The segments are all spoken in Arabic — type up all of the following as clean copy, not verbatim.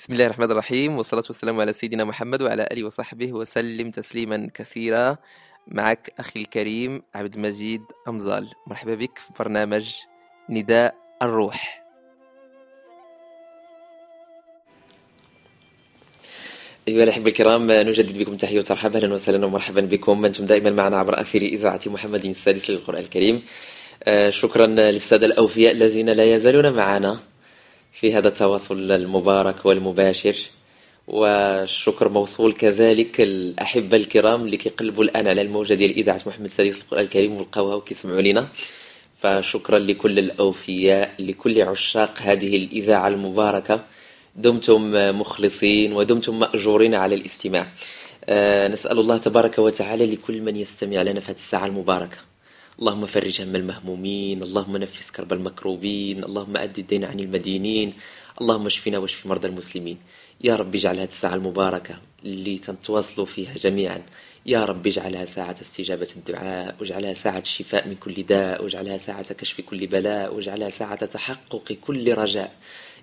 بسم الله الرحمن الرحيم، والصلاة والسلام على سيدنا محمد وعلى آله وصحبه وسلم تسليما كثيرا. معك أخي الكريم عبد المجيد أمزال، مرحبا بك في برنامج نداء الروح. أيها الأحبة الكرام، نجدد بكم تحية وترحب، أهلا وسهلا ومرحبا بكم، أنتم دائما معنا عبر أثير إذاعة محمد السادس للقرآن الكريم. شكرا للسادة الأوفياء الذين لا يزالون معنا في هذا التواصل المبارك والمباشر، والشكر موصول كذلك الأحبة الكرام اللي كيقلبوا الآن على الموجة ديال إذاعة محمد السادس القرآن الكريم ولقاوها وكيسمعوا لنا، فشكرا لكل الأوفياء، لكل عشاق هذه الإذاعة المباركة، دمتم مخلصين ودمتم مأجورين على الاستماع. نسأل الله تبارك وتعالى لكل من يستمع لنا في هذه الساعة المباركة، اللهم فرج هم المهمومين، اللهم نفس كرب المكروبين، اللهم أدي الدين عن المدينين، اللهم اشفنا واشف مرضى المسلمين. يا رب اجعل هذه الساعة المباركة اللي تتواصلوا فيها جميعا، يا رب اجعلها ساعة استجابة الدعاء، واجعلها ساعة شفاء من كل داء، واجعلها ساعة كشف كل بلاء، واجعلها ساعة تحقق كل رجاء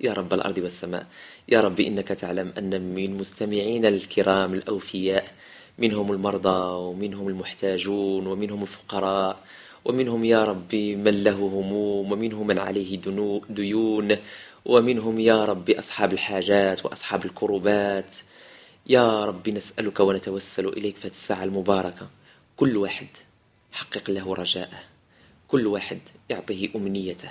يا رب الأرض والسماء. يا رب إنك تعلم أن من مستمعين الكرام الأوفياء منهم المرضى، ومنهم المحتاجون، ومنهم الفقراء، ومنهم يا ربي من له هموم، ومنهم من عليه ديون، ومنهم يا ربي أصحاب الحاجات وأصحاب الكروبات. يا ربي نسألك ونتوسل إليك في الساعة المباركة، كل واحد حقق له رجاءه، كل واحد يعطيه أمنيته،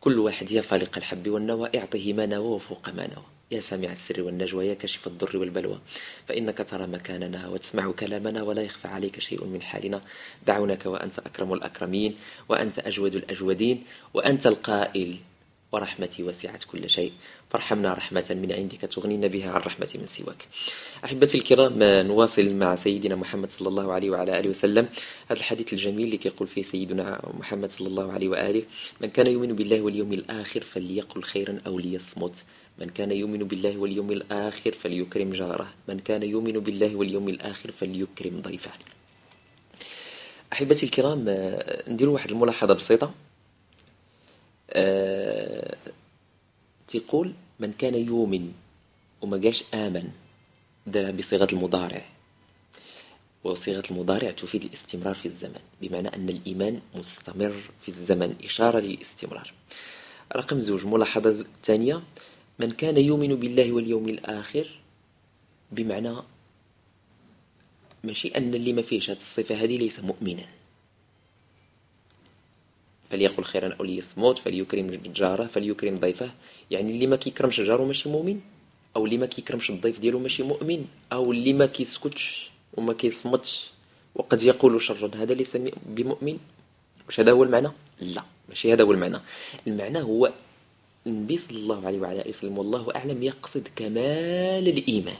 كل واحد يا فالق الحب والنوى يعطيه ما نوى وفوق ما نوى، يا سامع السر والنجوى، يا كاشف الضر والبلوى، فإنك ترى مكاننا وتسمع كلامنا ولا يخفى عليك شيء من حالنا. دعونك وأنت أكرم الأكرمين، وأنت أجود الأجودين، وأنت القائل ورحمتي وسعت كل شيء، فارحمنا رحمة من عندك تغنينا بها عن رحمة من سواك. أحبتي الكرام، نواصل مع سيدنا محمد صلى الله عليه وعلى آله وسلم هذا الحديث الجميل اللي كيقول فيه سيدنا محمد صلى الله عليه وآله: من كان يؤمن بالله واليوم الآخر فليقل خيرا أو ليصمت، من كان يؤمن بالله واليوم الآخر فليكرم جاره، من كان يؤمن بالله واليوم الآخر فليكرم ضيفه. أحبتي الكرام، ندير واحد الملاحظة بسيطة. تقول من كان يؤمن وما قالش آمن، دارها بصيغة المضارع، وصيغة المضارع تفيد الاستمرار في الزمن، بمعنى أن الإيمان مستمر في الزمن، إشارة للاستمرار. رقم 2، ملاحظة ثانية: من كان يؤمن بالله واليوم الآخر، بمعنى ماشي أن اللي ما فيش هذه الصفة هذه ليس مؤمنا، فليقل خيرا أو ليصمت، فليكرم جاره، فليكرم ضيفه، يعني اللي ما كيكرمش جاره ماشي مؤمن، أو اللي ما كيكرمش الضيف ديالو ماشي مؤمن، أو اللي ما كيسكتش وما كيصمتش وقد يقول شرا، هذا ليس بمؤمن. واش هذا هو المعنى؟ لا، ماشي هذا هو المعنى. المعنى هو النبي صلى الله عليه وعلى آله وسلم والله أعلم يقصد كمال الإيمان،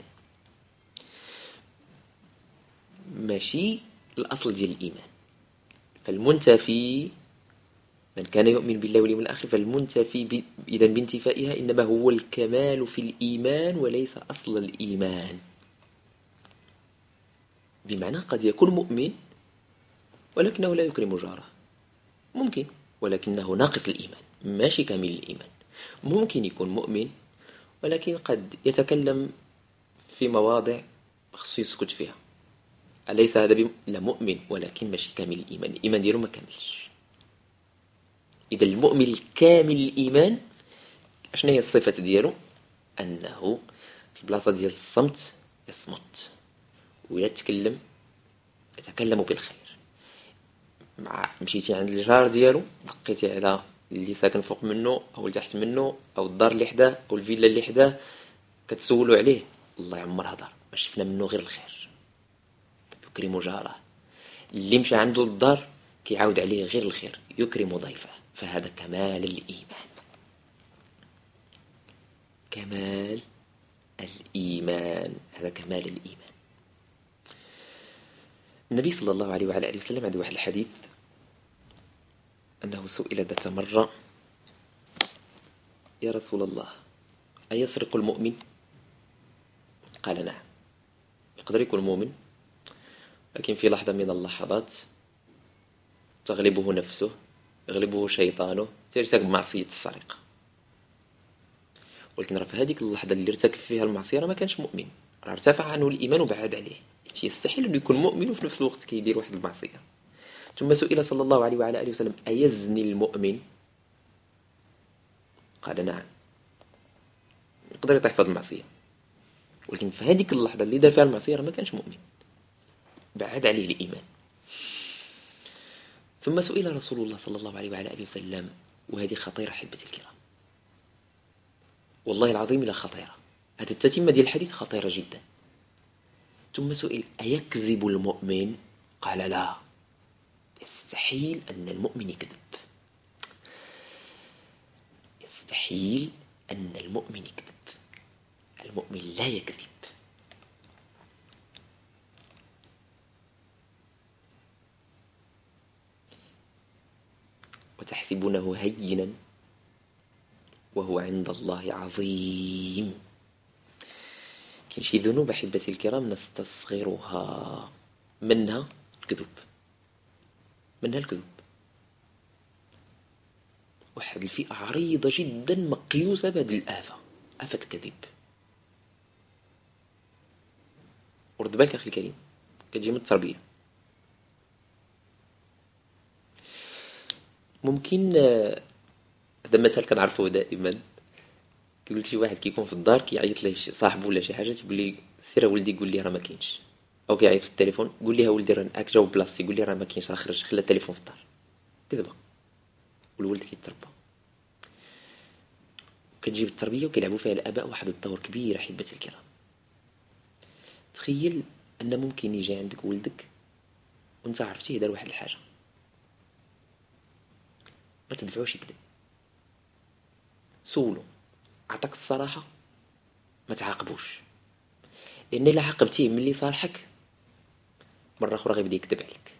ماشي الأصل ديال الإيمان. فالمنتفي من كان يؤمن بالله واليوم الآخر، فالمنتفي إذن بانتفائها إنما هو الكمال في الإيمان وليس أصل الإيمان، بمعنى قد يكون مؤمن ولكنه لا يكرم جاره، ممكن، ولكنه ناقص الإيمان، ماشي كامل الإيمان. ممكن يكون مؤمن ولكن قد يتكلم في مواضع خصو يسكت فيها، أليس هذا لا مؤمن ولكن ماشي كامل الإيمان، الإيمان ديالو ما كاملش. إذا المؤمن الكامل الإيمان شنو هي الصفة ديالو؟ أنه في البلاصة ديال الصمت يصمت، ويتكلم يتكلم بالخير. مع مشيتي عند الجار ديالو دقيتي على اللي ساكن فوق منه أو تحت منه أو الدار اللي حداه أو الفيلا اللي حداه كتسولوا عليه، الله يعمرها دار، ما شفنا منه غير الخير، يكرم جاره. اللي مشى عنده الدار كيعاود عليه غير الخير، يكرم ضيفه. فهذا كمال الإيمان، كمال الإيمان، هذا كمال الإيمان. النبي صلى الله عليه وعلى آله وسلم عنده واحد الحديث أنه سئل ذات مرة: يا رسول الله، أيسرق المؤمن؟ قال: نعم، يقدر يكون مؤمن لكن في لحظة من اللحظات تغلبه نفسه، يغلبه شيطانه، ترتكب معصية السرقة، ولكن راه في هذيك اللحظه اللي ارتكب فيها المعصيه ما كانش مؤمن، راه ارتفع عنه الايمان وبعد عليه، يستحيل انه يكون مؤمن وفي نفس الوقت كيدير واحد المعصيه. ثم سئل صلى الله عليه وعلى اله وسلم: ايزني المؤمن؟ قال: نعم، يقدر يطيح في هذه المعصيه، ولكن في هذيك اللحظه اللي دار فيها المعصيه ما كانش مؤمن، بعد عليه الايمان. ثم سئل رسول الله صلى الله عليه وعلى اله وسلم، وهذه خطيره حبتي الكرام، والله العظيم لا خطيره، هذه التتمه ديال الحديث خطيره جدا. ثم سئل: ايكذب المؤمن؟ قال: لا، يستحيل ان المؤمن يكذب، يستحيل ان المؤمن يكذب، المؤمن لا يكذب. وتحسبونه هينا وهو عند الله عظيم. كاين شي ذنوب احبتي الكرام نستصغرها، منها الكذب، منها الكذب، واحد الفئة عريضة جدا مقيوسة بهذه الآفة، آفة الكذب. ورد بالك أخي الكريم، كتجي من التربية. ممكن هذا مثال كنعرفوه دائما، كيقول لك شي واحد كيكون في الدار كيعيط ليه صاحبه ولا شي حاجة، تيقول لي سير يا ولدي قول لي راه ما كاينش، أو كيعيط في التليفون قول لي ها ولدي راه ناك جاوب بلاصتي، قول لي راه ما كاينش، راه خرج، خلى التليفون في الدار، كذبة. والولد كيتربى، وكتجيب التربية وكيلعبوا فيها الآباء واحد الدور كبير أحبتي الكرام. تخيل أن ممكن يجي عندك ولدك وأنت عرفتيه دار واحد الحاجة، ما تدفعوش يكذب، سولو، عطاك الصراحة، ما تعاقبوش، لأن إلا عاقبتيه ملي صالحك مرة أخرى غيبدا يكذب عليك،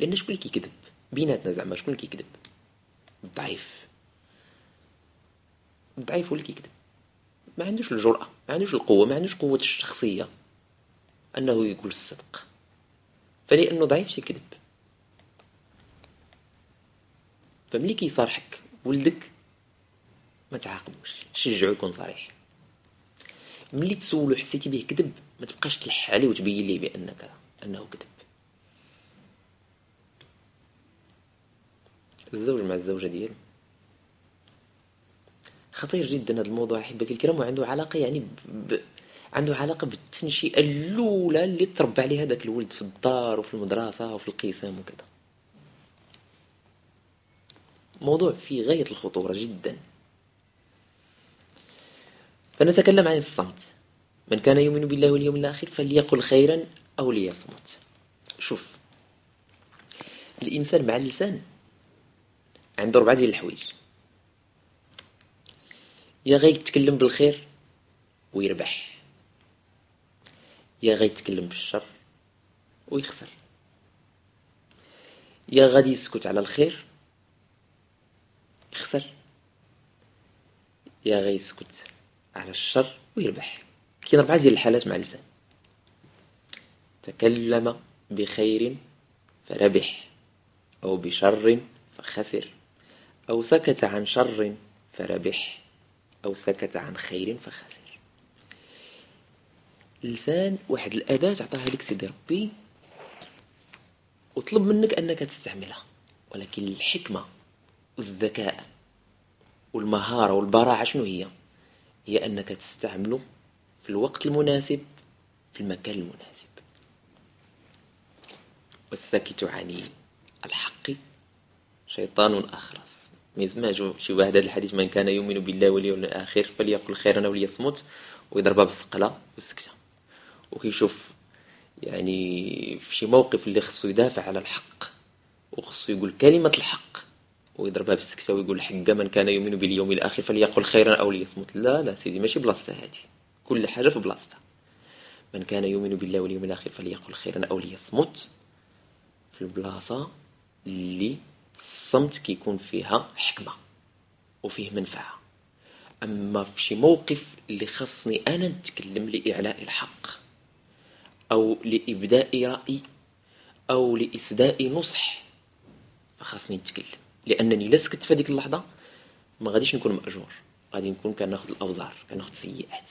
لأن شكون اللي كيكذب بيناتنا زعما؟ شكون اللي كيكذب؟ الضعيف، الضعيف هو اللي كيكذب، ما عندوش الجرأة، ما عندوش القوة، ما عندوش قوة الشخصية أنه يقول الصدق، فلأنه ضعيف تيكذب. فملي كيصارحك ولدك ما تعاقبوش، شجعو يكون صريح. ملي تسولو حسيتي به كذب ما تبقاش تلح عليه وتبين ليه بأنك أنه كذب. الزوج مع الزوجة ديالو خطير جدا هذا الموضوع أحبتي الكرام، وعنده علاقة يعني عنده علاقة بالتنشئة الأولى اللي تربى عليها داك الولد في الدار وفي المدرسة وفي القسم وكذا. موضوع في غاية الخطورة جدا. فنتكلم عن الصمت. من كان يؤمن بالله واليوم الآخر فليقل خيرا أو ليصمت. شوف، الإنسان مع اللسان عنده 4 ديال الحوايج، يا غير يتكلم بالخير ويربح، يا غير يتكلم بالشر ويخسر، يا غادي يسكت على الخير يخسر، يا غادي يسكت على الشر ويربح. كاين 4 ديال الحالات مع اللسان. تكلم بخير فربح، أو بشر فخسر، أو سكت عن شر فربح، أو سكت عن خير فخسر. اللسان واحد الأداة عطاها لك سيدي ربي وطلب منك أنك تستعملها، ولكن الحكمة والذكاء والمهارة والبراعة شنو هي أنك تستعمله في الوقت المناسب في المكان المناسب. والساكت عن الحق شيطان أخرس. ميزما شي واحد هذا الحديث، من كان يؤمن بالله واليوم الآخر فليقل خيرا أو ليصمت، ويضربها بالسقلة والسكتة. وكيشوف يعني في شي موقف اللي خصو يدافع على الحق وخصو يقول كلمة الحق ويضربها بالسكتة ويقول حقا من كان يؤمن باليوم الآخر فليقل خيرا أو ليصمت. لا لا سيدي، ماشي بلاصتها هذه، كل حاجة في بلاصتها. من كان يؤمن بالله واليوم الآخر فليقل خيرا أو ليصمت، في البلاصة اللي الصمت كيكون فيها حكمة وفيه منفعة. أما في شي موقف اللي خصني أنا نتكلم لإعلاء الحق أو لإبداء رأي أو لإسداء نصح، فخصني نتكلم، لأنني لسكت في هذيك اللحظة ما غاديش نكون مأجور، غادي نكون كناخد الأوزار، كناخد سيئات.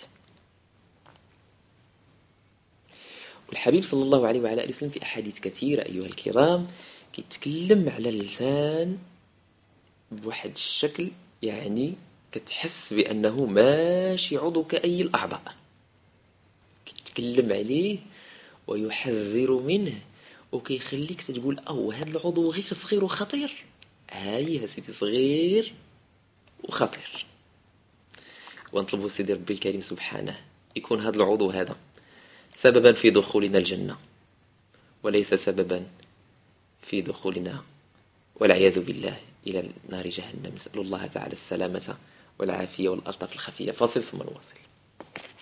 والحبيب صلى الله عليه وعلى آله وسلم في أحاديث كثيرة أيها الكرام كيتكلم على اللسان بواحد الشكل يعني كتحس بأنه ماشي عضو كأي الأعضاء، كيتكلم عليه ويحذر منه وكيخليك تقول هذا العضو غير صغير وخطير. هاي سيدي صغير وخطير، ونطلبوا سيدي ربي الكريم سبحانه يكون هذا العضو هذا سببا في دخولنا الجنة وليس سببا في دخولنا والعياذ بالله إلى نار جهنم. نسأل الله تعالى السلامة والعافية والألطف الخفية. فاصل ثم نواصل.